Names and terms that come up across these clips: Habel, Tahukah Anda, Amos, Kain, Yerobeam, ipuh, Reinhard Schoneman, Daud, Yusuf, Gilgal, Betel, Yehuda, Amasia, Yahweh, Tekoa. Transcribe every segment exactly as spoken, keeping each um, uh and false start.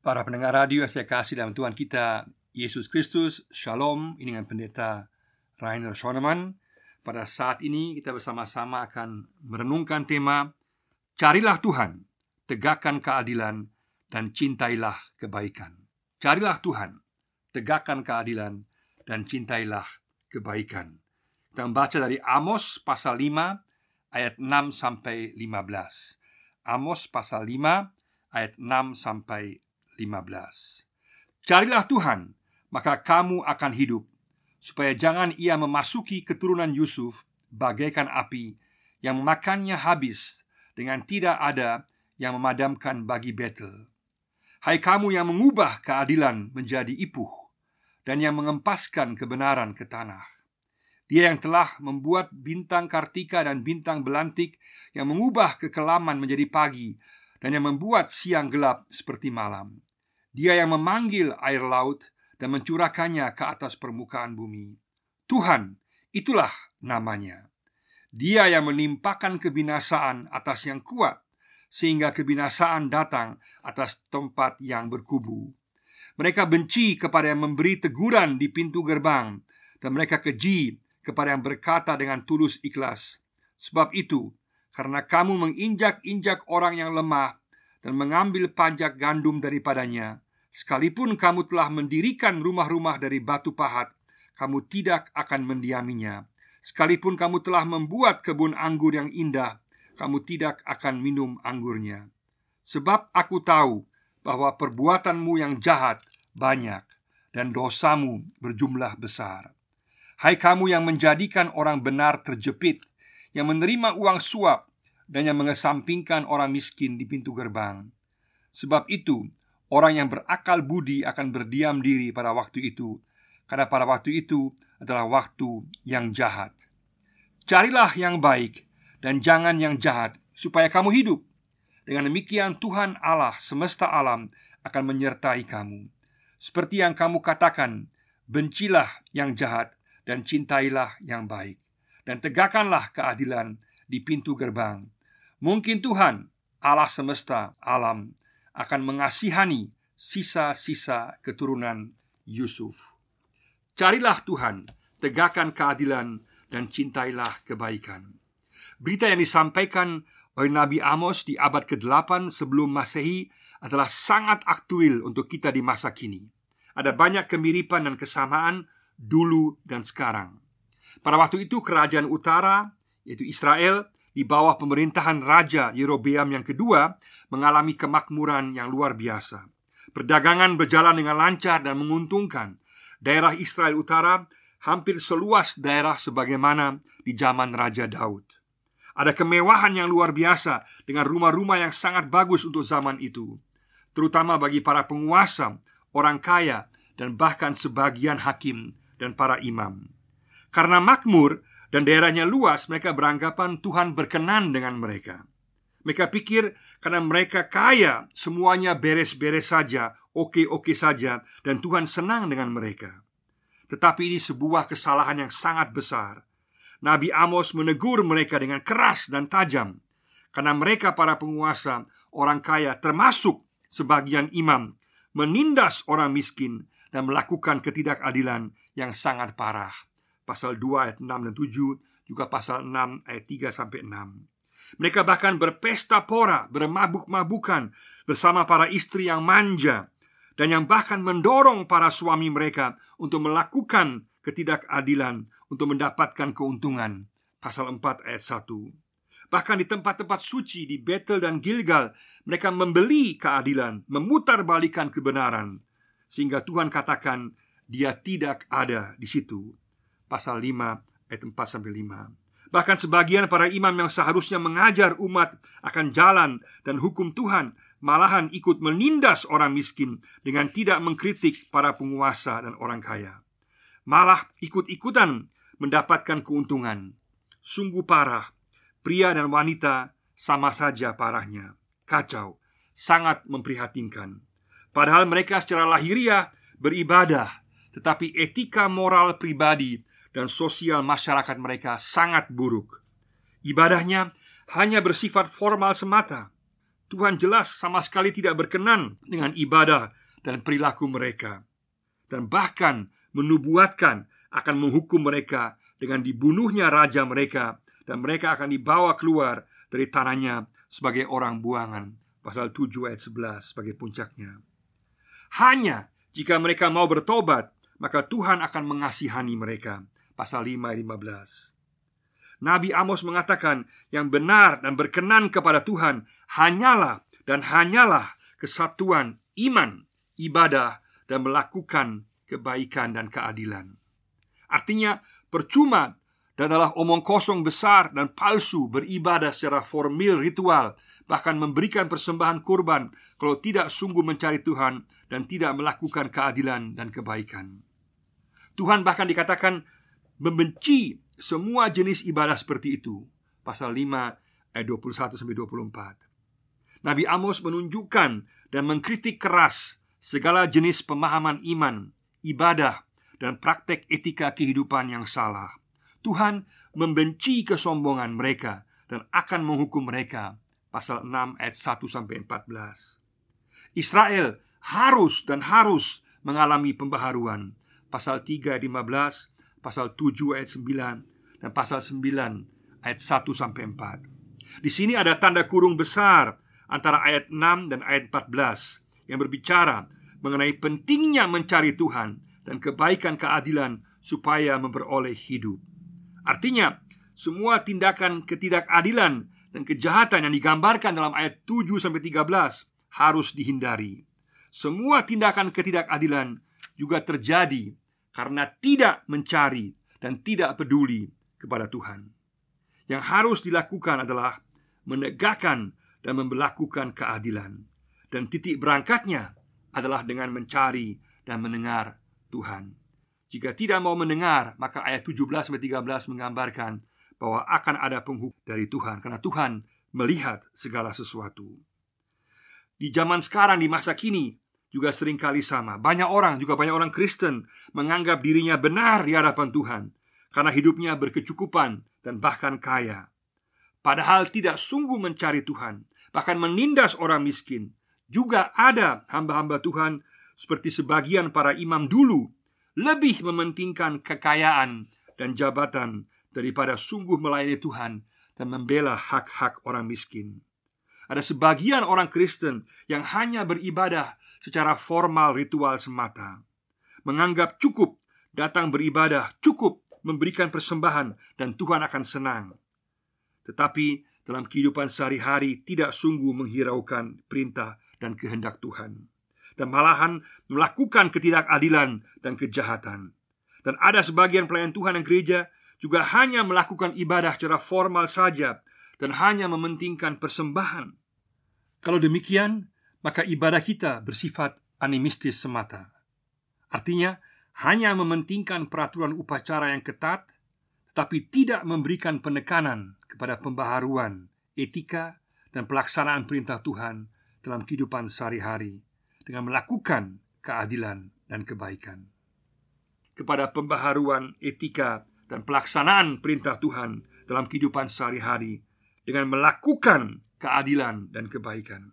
Para pendengar radio yang saya kasih dalam Tuhan kita Yesus Kristus, Shalom. Ini dengan pendeta Reinhard Schoneman. Pada saat ini kita bersama-sama akan merenungkan tema Carilah Tuhan, tegakkan keadilan, dan cintailah kebaikan. Carilah Tuhan, tegakkan keadilan, dan cintailah kebaikan. Kita membaca dari Amos pasal lima ayat enam sampai lima belas. Amos pasal lima ayat enam sampai lima belas. Carilah Tuhan, maka kamu akan hidup, supaya jangan ia memasuki keturunan Yusuf bagaikan api yang memakannya habis, dengan tidak ada yang memadamkan bagi Betel. Hai kamu yang mengubah keadilan menjadi ipuh, dan yang mengempaskan kebenaran ke tanah. Dia yang telah membuat bintang kartika dan bintang belantik, yang mengubah kekelaman menjadi pagi, dan yang membuat siang gelap seperti malam. Dia yang memanggil air laut dan mencurahkannya ke atas permukaan bumi. Tuhan, itulah namanya. Dia yang menimpakan kebinasaan atas yang kuat, sehingga kebinasaan datang atas tempat yang berkubu. Mereka benci kepada yang memberi teguran di pintu gerbang, dan mereka keji kepada yang berkata dengan tulus ikhlas. Sebab itu, karena kamu menginjak-injak orang yang lemah dan mengambil pajak gandum daripadanya, sekalipun kamu telah mendirikan rumah-rumah dari batu pahat, kamu tidak akan mendiaminya. Sekalipun kamu telah membuat kebun anggur yang indah, kamu tidak akan minum anggurnya. Sebab aku tahu bahwa perbuatanmu yang jahat banyak, dan dosamu berjumlah besar. Hai kamu yang menjadikan orang benar terjepit, yang menerima uang suap, dan yang mengesampingkan orang miskin di pintu gerbang. Sebab itu, orang yang berakal budi akan berdiam diri pada waktu itu, karena pada waktu itu adalah waktu yang jahat. Carilah yang baik, dan jangan yang jahat, supaya kamu hidup. Dengan demikian Tuhan Allah semesta alam akan menyertai kamu. Seperti yang kamu katakan, bencilah yang jahat, dan cintailah yang baik, dan tegakkanlah keadilan di pintu gerbang. Mungkin Tuhan, Allah semesta alam, akan mengasihani sisa-sisa keturunan Yusuf. Carilah Tuhan, tegakkan keadilan, dan cintailah kebaikan. Berita yang disampaikan oleh Nabi Amos di abad kedelapan sebelum Masehi adalah sangat aktual untuk kita di masa kini. Ada banyak kemiripan dan kesamaan dulu dan sekarang. Pada waktu itu kerajaan utara, yaitu Israel, di bawah pemerintahan Raja Yerobeam yang kedua, mengalami kemakmuran yang luar biasa. Perdagangan berjalan dengan lancar dan menguntungkan. Daerah Israel Utara hampir seluas daerah sebagaimana di zaman Raja Daud. Ada kemewahan yang luar biasa dengan rumah-rumah yang sangat bagus untuk zaman itu, terutama bagi para penguasa, orang kaya, dan bahkan sebagian hakim dan para imam. Karena makmur dan daerahnya luas, mereka beranggapan Tuhan berkenan dengan mereka. Mereka pikir karena mereka kaya, semuanya beres-beres saja, oke-oke saja, dan Tuhan senang dengan mereka. Tetapi ini sebuah kesalahan yang sangat besar. Nabi Amos menegur mereka dengan keras dan tajam, karena mereka para penguasa, orang kaya, termasuk sebagian imam, menindas orang miskin dan melakukan ketidakadilan yang sangat parah. Pasal dua ayat enam dan tujuh, juga pasal enam ayat tiga sampai enam. Mereka bahkan berpesta pora, bermabuk-mabukan bersama para istri yang manja, dan yang bahkan mendorong para suami mereka untuk melakukan ketidakadilan untuk mendapatkan keuntungan. Pasal empat ayat satu. Bahkan di tempat-tempat suci di Betel dan Gilgal, mereka membeli keadilan, memutarbalikkan kebenaran, sehingga Tuhan katakan dia tidak ada di situ. Pasal lima ayat empat sampai lima. Bahkan sebagian para imam yang seharusnya mengajar umat akan jalan dan hukum Tuhan, malahan ikut menindas orang miskin dengan tidak mengkritik para penguasa dan orang kaya, malah ikut-ikutan mendapatkan keuntungan. Sungguh parah. Pria dan wanita sama saja parahnya. Kacau. Sangat memprihatinkan. Padahal mereka secara lahiriah beribadah, tetapi etika moral pribadi dan sosial masyarakat mereka sangat buruk. Ibadahnya hanya bersifat formal semata. Tuhan jelas sama sekali tidak berkenan dengan ibadah dan perilaku mereka, dan bahkan menubuatkan akan menghukum mereka dengan dibunuhnya raja mereka, dan mereka akan dibawa keluar dari tanahnya sebagai orang buangan. Pasal tujuh ayat sebelas sebagai puncaknya. Hanya jika mereka mau bertobat, maka Tuhan akan mengasihani mereka. Pasal lima ayat lima belas. Nabi Amos mengatakan yang benar dan berkenan kepada Tuhan hanyalah dan hanyalah kesatuan iman, ibadah, dan melakukan kebaikan dan keadilan. Artinya percuma dan adalah omong kosong besar dan palsu beribadah secara formil ritual, bahkan memberikan persembahan kurban, kalau tidak sungguh mencari Tuhan dan tidak melakukan keadilan dan kebaikan. Tuhan bahkan dikatakan membenci semua jenis ibadah seperti itu. Pasal lima ayat dua puluh satu sampai dua puluh empat. Nabi Amos menunjukkan dan mengkritik keras segala jenis pemahaman iman, ibadah, dan praktek etika kehidupan yang salah. Tuhan membenci kesombongan mereka dan akan menghukum mereka. Pasal enam ayat satu sampai empat belas. Israel harus dan harus mengalami pembaharuan. Pasal tiga ayat lima belas, pasal tujuh ayat sembilan, dan pasal sembilan ayat satu sampai empat. Di sini ada tanda kurung besar antara ayat enam dan ayat empat belas yang berbicara mengenai pentingnya mencari Tuhan dan kebaikan keadilan supaya memperoleh hidup. Artinya, semua tindakan ketidakadilan dan kejahatan yang digambarkan dalam ayat tujuh sampai tiga belas harus dihindari. Semua tindakan ketidakadilan juga terjadi karena tidak mencari dan tidak peduli kepada Tuhan. Yang harus dilakukan adalah menegakkan dan memberlakukan keadilan, dan titik berangkatnya adalah dengan mencari dan mendengar Tuhan. Jika tidak mau mendengar, maka ayat tujuh belas sampai tiga belas menggambarkan bahwa akan ada penghukum dari Tuhan, karena Tuhan melihat segala sesuatu. Di zaman sekarang, di masa kini juga seringkali sama. Banyak orang, juga banyak orang Kristen menganggap dirinya benar di hadapan Tuhan karena hidupnya berkecukupan dan bahkan kaya, padahal tidak sungguh mencari Tuhan, bahkan menindas orang miskin. Juga ada hamba-hamba Tuhan seperti sebagian para imam dulu, lebih mementingkan kekayaan dan jabatan daripada sungguh melayani Tuhan dan membela hak-hak orang miskin. Ada sebagian orang Kristen yang hanya beribadah secara formal ritual semata, menganggap cukup datang beribadah, cukup memberikan persembahan, dan Tuhan akan senang. Tetapi dalam kehidupan sehari-hari tidak sungguh menghiraukan perintah dan kehendak Tuhan, dan malahan melakukan ketidakadilan dan kejahatan. Dan ada sebagian pelayan Tuhan dan gereja juga hanya melakukan ibadah secara formal saja dan hanya mementingkan persembahan. Kalau demikian, maka ibadah kita bersifat animistis semata. Artinya, hanya mementingkan peraturan upacara yang ketat, tetapi tidak memberikan penekanan kepada pembaharuan, etika, dan pelaksanaan perintah Tuhan dalam kehidupan sehari-hari dengan melakukan keadilan dan kebaikan. Kepada pembaharuan, etika, dan pelaksanaan perintah Tuhan dalam kehidupan sehari-hari dengan melakukan keadilan dan kebaikan.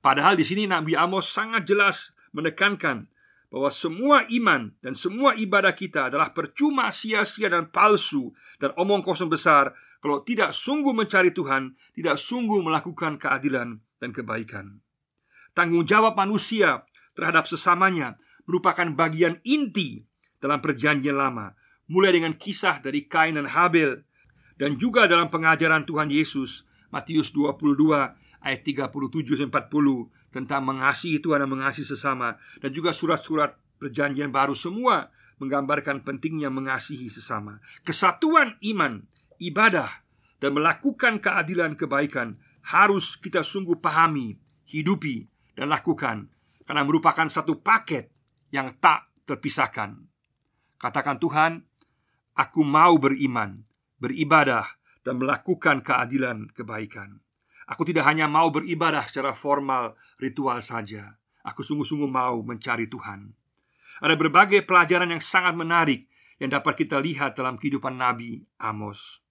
Padahal di sini Nabi Amos sangat jelas menekankan bahwa semua iman dan semua ibadah kita adalah percuma, sia-sia, dan palsu, dan omong kosong besar kalau tidak sungguh mencari Tuhan, tidak sungguh melakukan keadilan dan kebaikan. Tanggung jawab manusia terhadap sesamanya merupakan bagian inti dalam perjanjian lama, mulai dengan kisah dari Kain dan Habel, dan juga dalam pengajaran Tuhan Yesus, Matius dua puluh dua ayat tiga puluh tujuh sampai empat puluh, tentang mengasihi Tuhan dan mengasihi sesama. Dan juga surat-surat perjanjian baru semua menggambarkan pentingnya mengasihi sesama. Kesatuan iman, ibadah, dan melakukan keadilan kebaikan harus kita sungguh pahami, hidupi, dan lakukan, karena merupakan satu paket yang tak terpisahkan. Katakan, Tuhan, aku mau beriman, beribadah, dan melakukan keadilan kebaikan. Aku tidak hanya mau beribadah secara formal ritual saja. Aku sungguh-sungguh mau mencari Tuhan. Ada berbagai pelajaran yang sangat menarik yang dapat kita lihat dalam kehidupan Nabi Amos.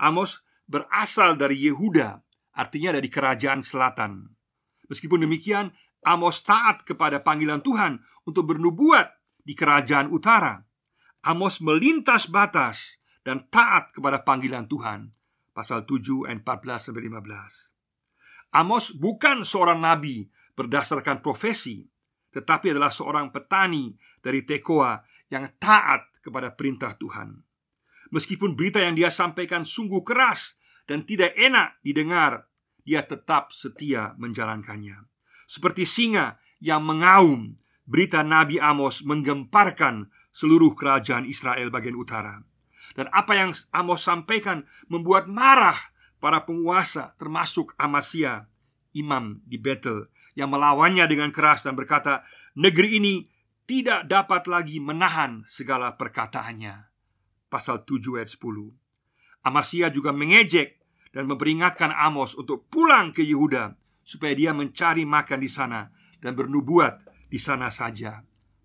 Amos berasal dari Yehuda, artinya dari kerajaan selatan. Meskipun demikian, Amos taat kepada panggilan Tuhan untuk bernubuat di kerajaan utara. Amos melintas batas dan taat kepada panggilan Tuhan. Pasal tujuh ayat empat belas sampai lima belas. Amos bukan seorang nabi berdasarkan profesi, tetapi adalah seorang petani dari Tekoa yang taat kepada perintah Tuhan. Meskipun berita yang dia sampaikan sungguh keras dan tidak enak didengar, dia tetap setia menjalankannya. Seperti singa yang mengaum, berita Nabi Amos menggemparkan seluruh kerajaan Israel bagian utara. Dan apa yang Amos sampaikan membuat marah para penguasa, termasuk Amasia, imam di Betel, yang melawannya dengan keras dan berkata, negeri ini tidak dapat lagi menahan segala perkataannya. Pasal tujuh ayat sepuluh. Amasia juga mengejek dan memperingatkan Amos untuk pulang ke Yehuda, supaya dia mencari makan di sana dan bernubuat di sana saja.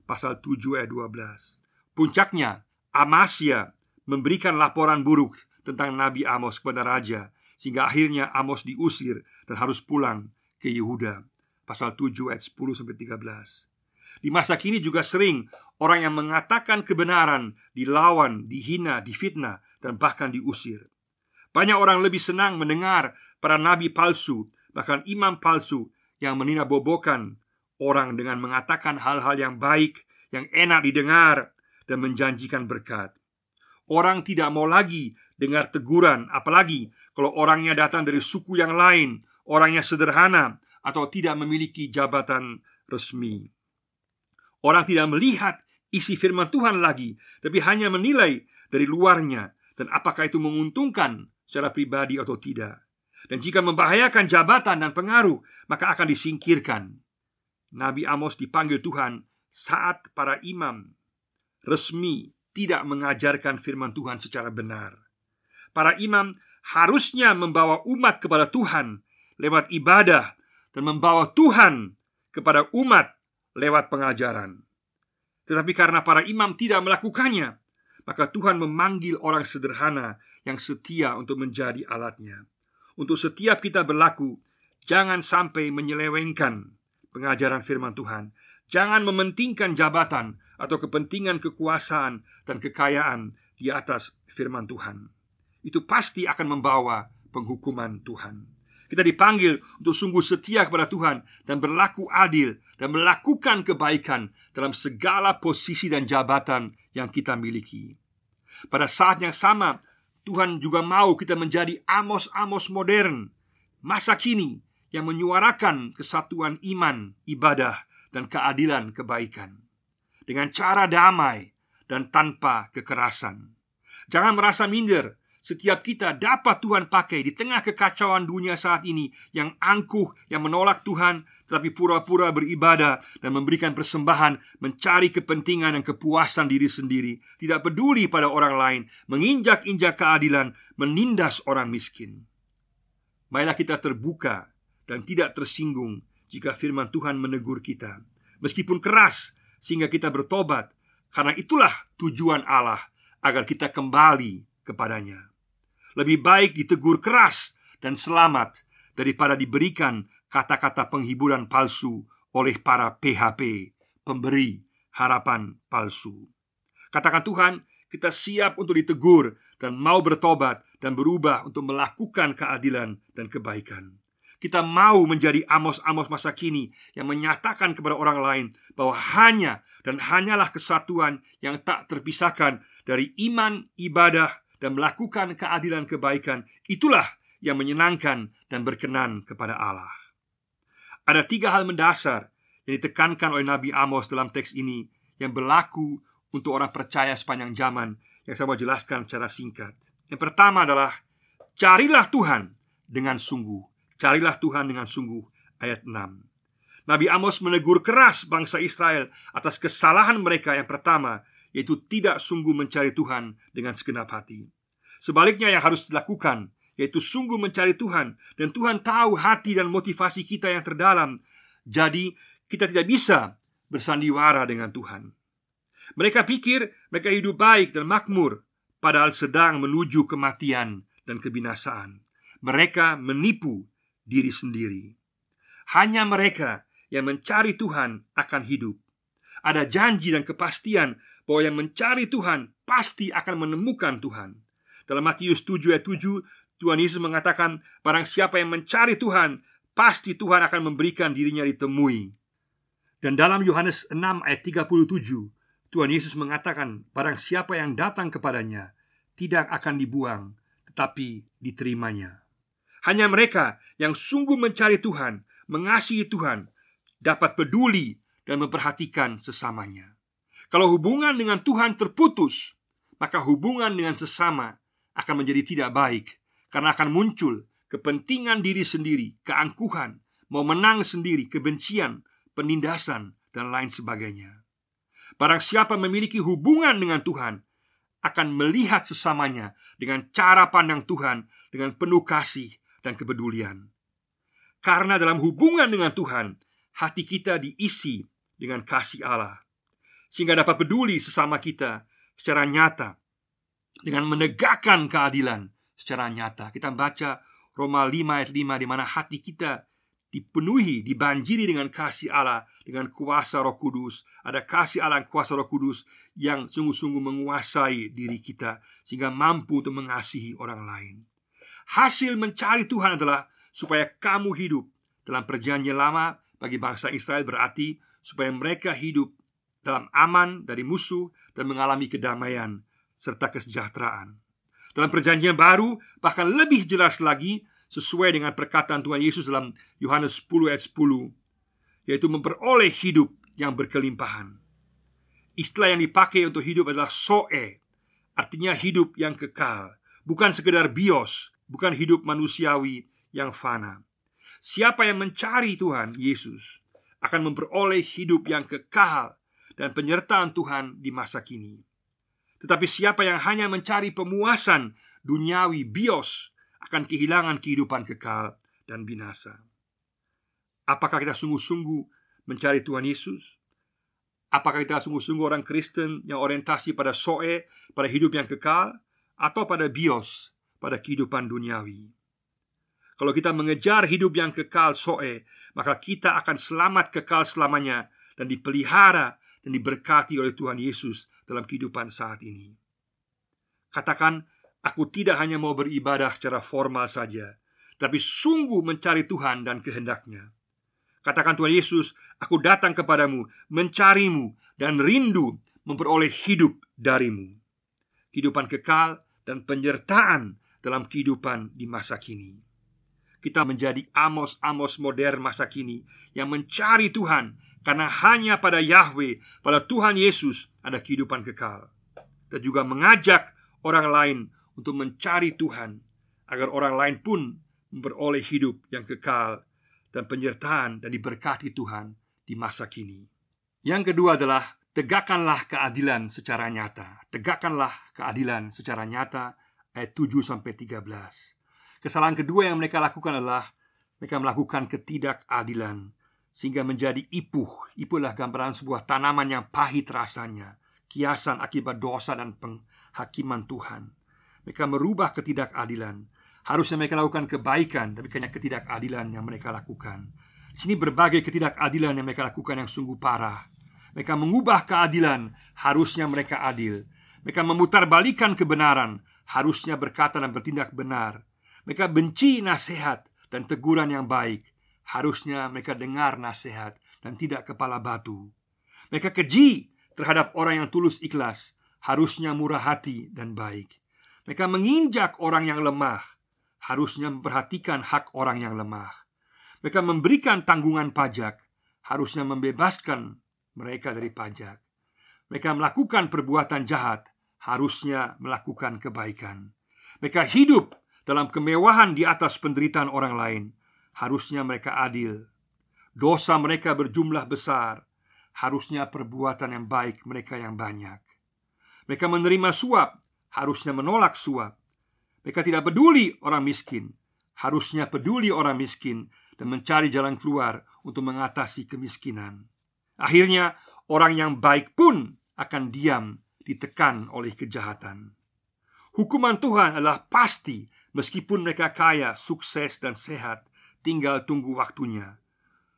Pasal tujuh ayat dua belas. Puncaknya, Amasia memberikan laporan buruk tentang Nabi Amos kepada raja, sehingga akhirnya Amos diusir dan harus pulang ke Yehuda. Pasal tujuh ayat sepuluh sampai tiga belas. Di masa kini juga sering orang yang mengatakan kebenaran dilawan, dihina, difitnah, dan bahkan diusir. Banyak orang lebih senang mendengar para nabi palsu, bahkan imam palsu, yang meninabobokan orang dengan mengatakan hal-hal yang baik, yang enak didengar, dan menjanjikan berkat. Orang tidak mau lagi dengar teguran, apalagi kalau orangnya datang dari suku yang lain, orangnya sederhana, atau tidak memiliki jabatan resmi. Orang tidak melihat isi firman Tuhan lagi, tapi hanya menilai dari luarnya dan apakah itu menguntungkan secara pribadi atau tidak. Dan jika membahayakan jabatan dan pengaruh, maka akan disingkirkan. Nabi Amos dipanggil Tuhan saat para imam resmi tidak mengajarkan firman Tuhan secara benar. Para imam harusnya membawa umat kepada Tuhan lewat ibadah dan membawa Tuhan kepada umat lewat pengajaran. Tetapi karena para imam tidak melakukannya, maka Tuhan memanggil orang sederhana yang setia untuk menjadi alatnya. Untuk setiap kita berlaku, jangan sampai menyelewengkan pengajaran firman Tuhan. Jangan mementingkan jabatan atau kepentingan kekuasaan dan kekayaan di atas firman Tuhan. Itu pasti akan membawa penghukuman Tuhan. Kita dipanggil untuk sungguh setia kepada Tuhan dan berlaku adil dan melakukan kebaikan dalam segala posisi dan jabatan yang kita miliki. Pada saat yang sama, Tuhan juga mau kita menjadi Amos-Amos modern, masa kini, yang menyuarakan kesatuan iman, ibadah, dan keadilan kebaikan dengan cara damai dan tanpa kekerasan. Jangan merasa minder. Setiap kita dapat Tuhan pakai di tengah kekacauan dunia saat ini, yang angkuh, yang menolak Tuhan, tetapi pura-pura beribadah dan memberikan persembahan, mencari kepentingan dan kepuasan diri sendiri, tidak peduli pada orang lain, menginjak-injak keadilan, menindas orang miskin. Marilah kita terbuka dan tidak tersinggung jika firman Tuhan menegur kita, meskipun keras, sehingga kita bertobat. Karena itulah tujuan Allah, agar kita kembali kepadanya. Lebih baik ditegur keras dan selamat daripada diberikan kata-kata penghiburan palsu oleh para P H P, pemberi harapan palsu. Katakan, Tuhan, kita siap untuk ditegur dan mau bertobat dan berubah untuk melakukan keadilan dan kebaikan. Kita mau menjadi Amos-Amos masa kini yang menyatakan kepada orang lain bahwa hanya dan hanyalah kesatuan yang tak terpisahkan dari iman, ibadah, dan melakukan keadilan kebaikan, itulah yang menyenangkan dan berkenan kepada Allah. Ada tiga hal mendasar yang ditekankan oleh Nabi Amos dalam teks ini, yang berlaku untuk orang percaya sepanjang zaman, yang saya mau jelaskan secara singkat. Yang pertama adalah, carilah Tuhan dengan sungguh. Carilah Tuhan dengan sungguh, ayat enam. Nabi Amos menegur keras bangsa Israel atas kesalahan mereka yang pertama, yaitu tidak sungguh mencari Tuhan dengan segenap hati. Sebaliknya yang harus dilakukan, yaitu sungguh mencari Tuhan, dan Tuhan tahu hati dan motivasi kita yang terdalam. Jadi kita tidak bisa bersandiwara dengan Tuhan. Mereka pikir mereka hidup baik dan makmur, padahal sedang menuju kematian dan kebinasaan. Mereka menipu diri sendiri. Hanya mereka yang mencari Tuhan akan hidup. Ada janji dan kepastian bahwa yang mencari Tuhan pasti akan menemukan Tuhan. Dalam Matius tujuh ayat tujuh, Tuhan Yesus mengatakan, barang siapa yang mencari Tuhan, pasti Tuhan akan memberikan dirinya ditemui. Dan dalam Yohanes enam ayat tiga puluh tujuh, Tuhan Yesus mengatakan, barang siapa yang datang kepadanya tidak akan dibuang, tetapi diterimanya. Hanya mereka yang sungguh mencari Tuhan, mengasihi Tuhan, dapat peduli dan memperhatikan sesamanya. Kalau hubungan dengan Tuhan terputus, maka hubungan dengan sesama akan menjadi tidak baik, karena akan muncul kepentingan diri sendiri, keangkuhan, mau menang sendiri, kebencian, penindasan, dan lain sebagainya. Barang siapa memiliki hubungan dengan Tuhan akan melihat sesamanya dengan cara pandang Tuhan, dengan penuh kasih dan kepedulian. Karena dalam hubungan dengan Tuhan, hati kita diisi dengan kasih Allah, sehingga dapat peduli sesama kita secara nyata, dengan menegakkan keadilan secara nyata. Kita baca Roma lima ayat lima, di mana hati kita dipenuhi, dibanjiri dengan kasih Allah, dengan kuasa Roh Kudus. Ada kasih Allah dan kuasa Roh Kudus yang sungguh-sungguh menguasai diri kita, sehingga mampu untuk mengasihi orang lain. Hasil mencari Tuhan adalah supaya kamu hidup. Dalam perjanjian lama bagi bangsa Israel berarti supaya mereka hidup dalam aman dari musuh dan mengalami kedamaian serta kesejahteraan. Dalam perjanjian baru bahkan lebih jelas lagi, sesuai dengan perkataan Tuhan Yesus dalam Yohanes sepuluh ayat sepuluh, yaitu memperoleh hidup yang berkelimpahan. Istilah yang dipakai untuk hidup adalah soe, artinya hidup yang kekal, bukan sekedar bios, bukan hidup manusiawi yang fana. Siapa yang mencari Tuhan Yesus akan memperoleh hidup yang kekal dan penyertaan Tuhan di masa kini. Tetapi siapa yang hanya mencari pemuasan duniawi bios akan kehilangan kehidupan kekal dan binasa. Apakah kita sungguh-sungguh mencari Tuhan Yesus? Apakah kita sungguh-sungguh orang Kristen yang orientasi pada soe, pada hidup yang kekal, atau pada bios, pada kehidupan duniawi? Kalau kita mengejar hidup yang kekal soe, maka kita akan selamat kekal selamanya dan dipelihara dan diberkati oleh Tuhan Yesus dalam kehidupan saat ini. Katakan, aku tidak hanya mau beribadah secara formal saja, tapi sungguh mencari Tuhan dan kehendaknya. Katakan, Tuhan Yesus, aku datang kepadamu, mencarimu, dan rindu memperoleh hidup darimu, kehidupan kekal dan penyertaan dalam kehidupan di masa kini. Kita menjadi Amos-Amos modern masa kini yang mencari Tuhan, karena hanya pada Yahweh, pada Tuhan Yesus ada kehidupan kekal. Kita juga mengajak orang lain untuk mencari Tuhan, agar orang lain pun memperoleh hidup yang kekal dan penyertaan dan diberkati Tuhan di masa kini. Yang kedua adalah tegakkanlah keadilan secara nyata. Tegakkanlah keadilan secara nyata, ayat tujuh sampai tiga belas. Kesalahan kedua yang mereka lakukan adalah mereka melakukan ketidakadilan sehingga menjadi ipuh. Ipuh adalah gambaran sebuah tanaman yang pahit rasanya, kiasan akibat dosa dan penghakiman Tuhan. Mereka merubah ketidakadilan. Harusnya mereka lakukan kebaikan, tapi hanya ketidakadilan yang mereka lakukan. Di sini berbagai ketidakadilan yang mereka lakukan yang sungguh parah. Mereka mengubah keadilan, harusnya mereka adil. Mereka memutarbalikkan kebenaran, harusnya berkata dan bertindak benar. Mereka benci nasihat dan teguran yang baik, harusnya mereka dengar nasihat dan tidak kepala batu. Mereka keji terhadap orang yang tulus ikhlas, harusnya murah hati dan baik. Mereka menginjak orang yang lemah, harusnya memperhatikan hak orang yang lemah. Mereka memberikan tanggungan pajak, harusnya membebaskan mereka dari pajak. Mereka melakukan perbuatan jahat, harusnya melakukan kebaikan. Mereka hidup dalam kemewahan di atas penderitaan orang lain, harusnya mereka adil. Dosa mereka berjumlah besar, harusnya perbuatan yang baik mereka yang banyak. Mereka menerima suap, harusnya menolak suap. Mereka tidak peduli orang miskin, harusnya peduli orang miskin dan mencari jalan keluar untuk mengatasi kemiskinan. Akhirnya orang yang baik pun akan diam, ditekan oleh kejahatan. Hukuman Tuhan adalah pasti, meskipun mereka kaya, sukses, dan sehat, tinggal tunggu waktunya.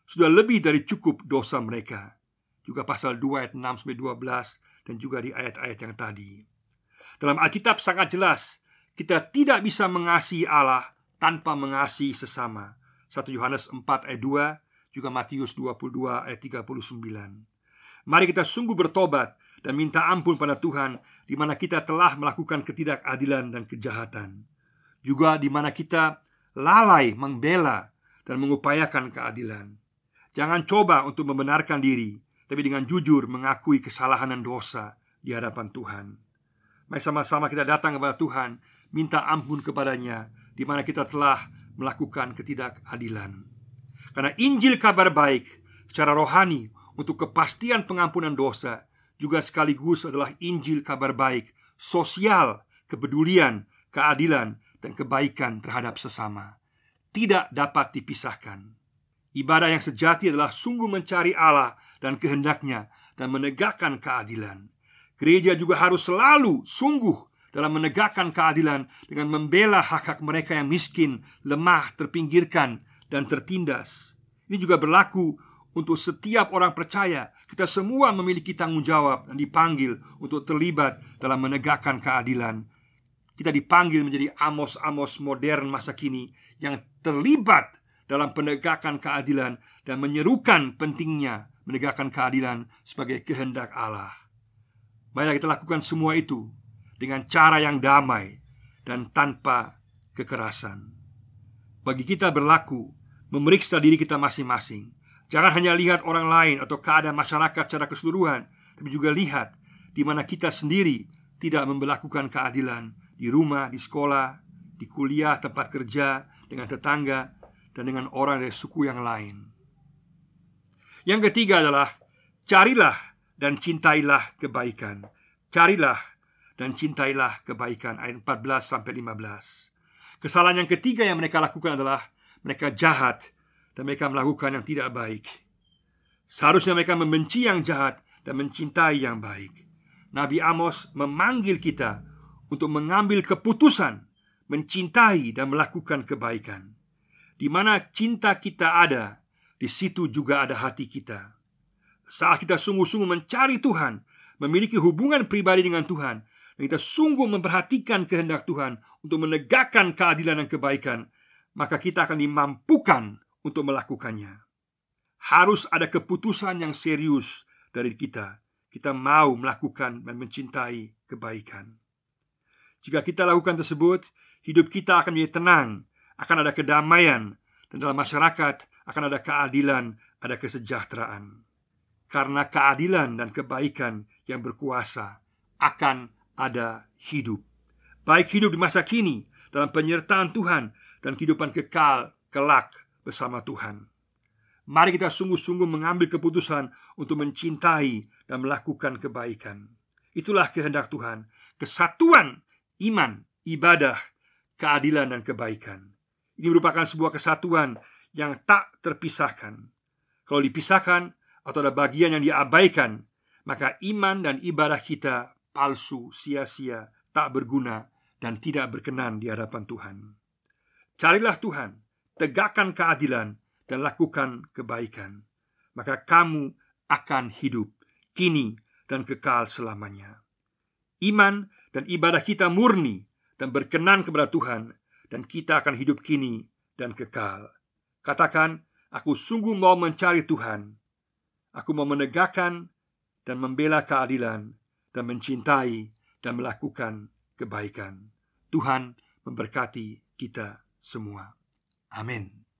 Sudah lebih dari cukup dosa mereka. Juga pasal dua ayat enam sampai dua belas dan juga di ayat-ayat yang tadi. Dalam Alkitab sangat jelas, kita tidak bisa mengasihi Allah tanpa mengasihi sesama. satu Yohanes empat ayat dua, juga Matius dua puluh dua ayat tiga puluh sembilan. Mari kita sungguh bertobat dan minta ampun pada Tuhan di mana kita telah melakukan ketidakadilan dan kejahatan. Juga di mana kita lalai membela dan mengupayakan keadilan. Jangan coba untuk membenarkan diri, tapi dengan jujur mengakui kesalahan dan dosa di hadapan Tuhan. Mari sama-sama kita datang kepada Tuhan, minta ampun kepadanya di mana kita telah melakukan ketidakadilan. Karena Injil kabar baik secara rohani untuk kepastian pengampunan dosa juga sekaligus adalah Injil kabar baik sosial, kepedulian, keadilan, dan kebaikan terhadap sesama. Tidak dapat dipisahkan. Ibadah yang sejati adalah sungguh mencari Allah dan kehendaknya dan menegakkan keadilan. Gereja juga harus selalu sungguh dalam menegakkan keadilan dengan membela hak-hak mereka yang miskin, lemah, terpinggirkan, dan tertindas. Ini juga berlaku untuk setiap orang percaya. Kita semua memiliki tanggung jawab dan dipanggil untuk terlibat dalam menegakkan keadilan. Kita dipanggil menjadi Amos-Amos modern masa kini yang terlibat dalam penegakan keadilan dan menyerukan pentingnya menegakkan keadilan sebagai kehendak Allah. Marilah kita lakukan semua itu dengan cara yang damai dan tanpa kekerasan. Bagi kita berlaku memeriksa diri kita masing-masing. Jangan hanya lihat orang lain atau keadaan masyarakat secara keseluruhan, tapi juga lihat di mana kita sendiri tidak memberlakukan keadilan di rumah, di sekolah, di kuliah, tempat kerja, dengan tetangga, dan dengan orang dari suku yang lain. Yang ketiga adalah carilah dan cintailah kebaikan. Carilah dan cintailah kebaikan. Ayat empat belas sampai lima belas. Kesalahan yang ketiga yang mereka lakukan adalah mereka jahat dan mereka melakukan yang tidak baik. Seharusnya mereka membenci yang jahat dan mencintai yang baik. Nabi Amos memanggil kita untuk mengambil keputusan mencintai dan melakukan kebaikan. Di mana cinta kita ada, di situ juga ada hati kita. Saat kita sungguh-sungguh mencari Tuhan, memiliki hubungan pribadi dengan Tuhan, dan kita sungguh memperhatikan kehendak Tuhan untuk menegakkan keadilan dan kebaikan, maka kita akan dimampukan untuk melakukannya. Harus ada keputusan yang serius dari kita. Kita mau melakukan dan mencintai kebaikan. Jika kita lakukan tersebut, hidup kita akan menjadi tenang, akan ada kedamaian, dan dalam masyarakat akan ada keadilan, ada kesejahteraan. Karena keadilan dan kebaikan yang berkuasa akan ada hidup, baik hidup di masa kini dalam penyertaan Tuhan dan kehidupan kekal kelak bersama Tuhan. Mari kita sungguh-sungguh mengambil keputusan untuk mencintai dan melakukan kebaikan. Itulah kehendak Tuhan, kesatuan iman, ibadah, keadilan dan kebaikan. Ini merupakan sebuah kesatuan yang tak terpisahkan. Kalau dipisahkan atau ada bagian yang diabaikan, maka iman dan ibadah kita palsu, sia-sia, tak berguna, dan tidak berkenan di hadapan Tuhan. Carilah Tuhan, tegakkan keadilan dan lakukan kebaikan, maka kamu akan hidup kini dan kekal selamanya. Iman dan ibadah kita murni dan berkenan kepada Tuhan, dan kita akan hidup kini dan kekal. Katakan, aku sungguh mau mencari Tuhan. Aku mau menegakkan dan membela keadilan dan mencintai dan melakukan kebaikan. Tuhan memberkati kita semua. Amin.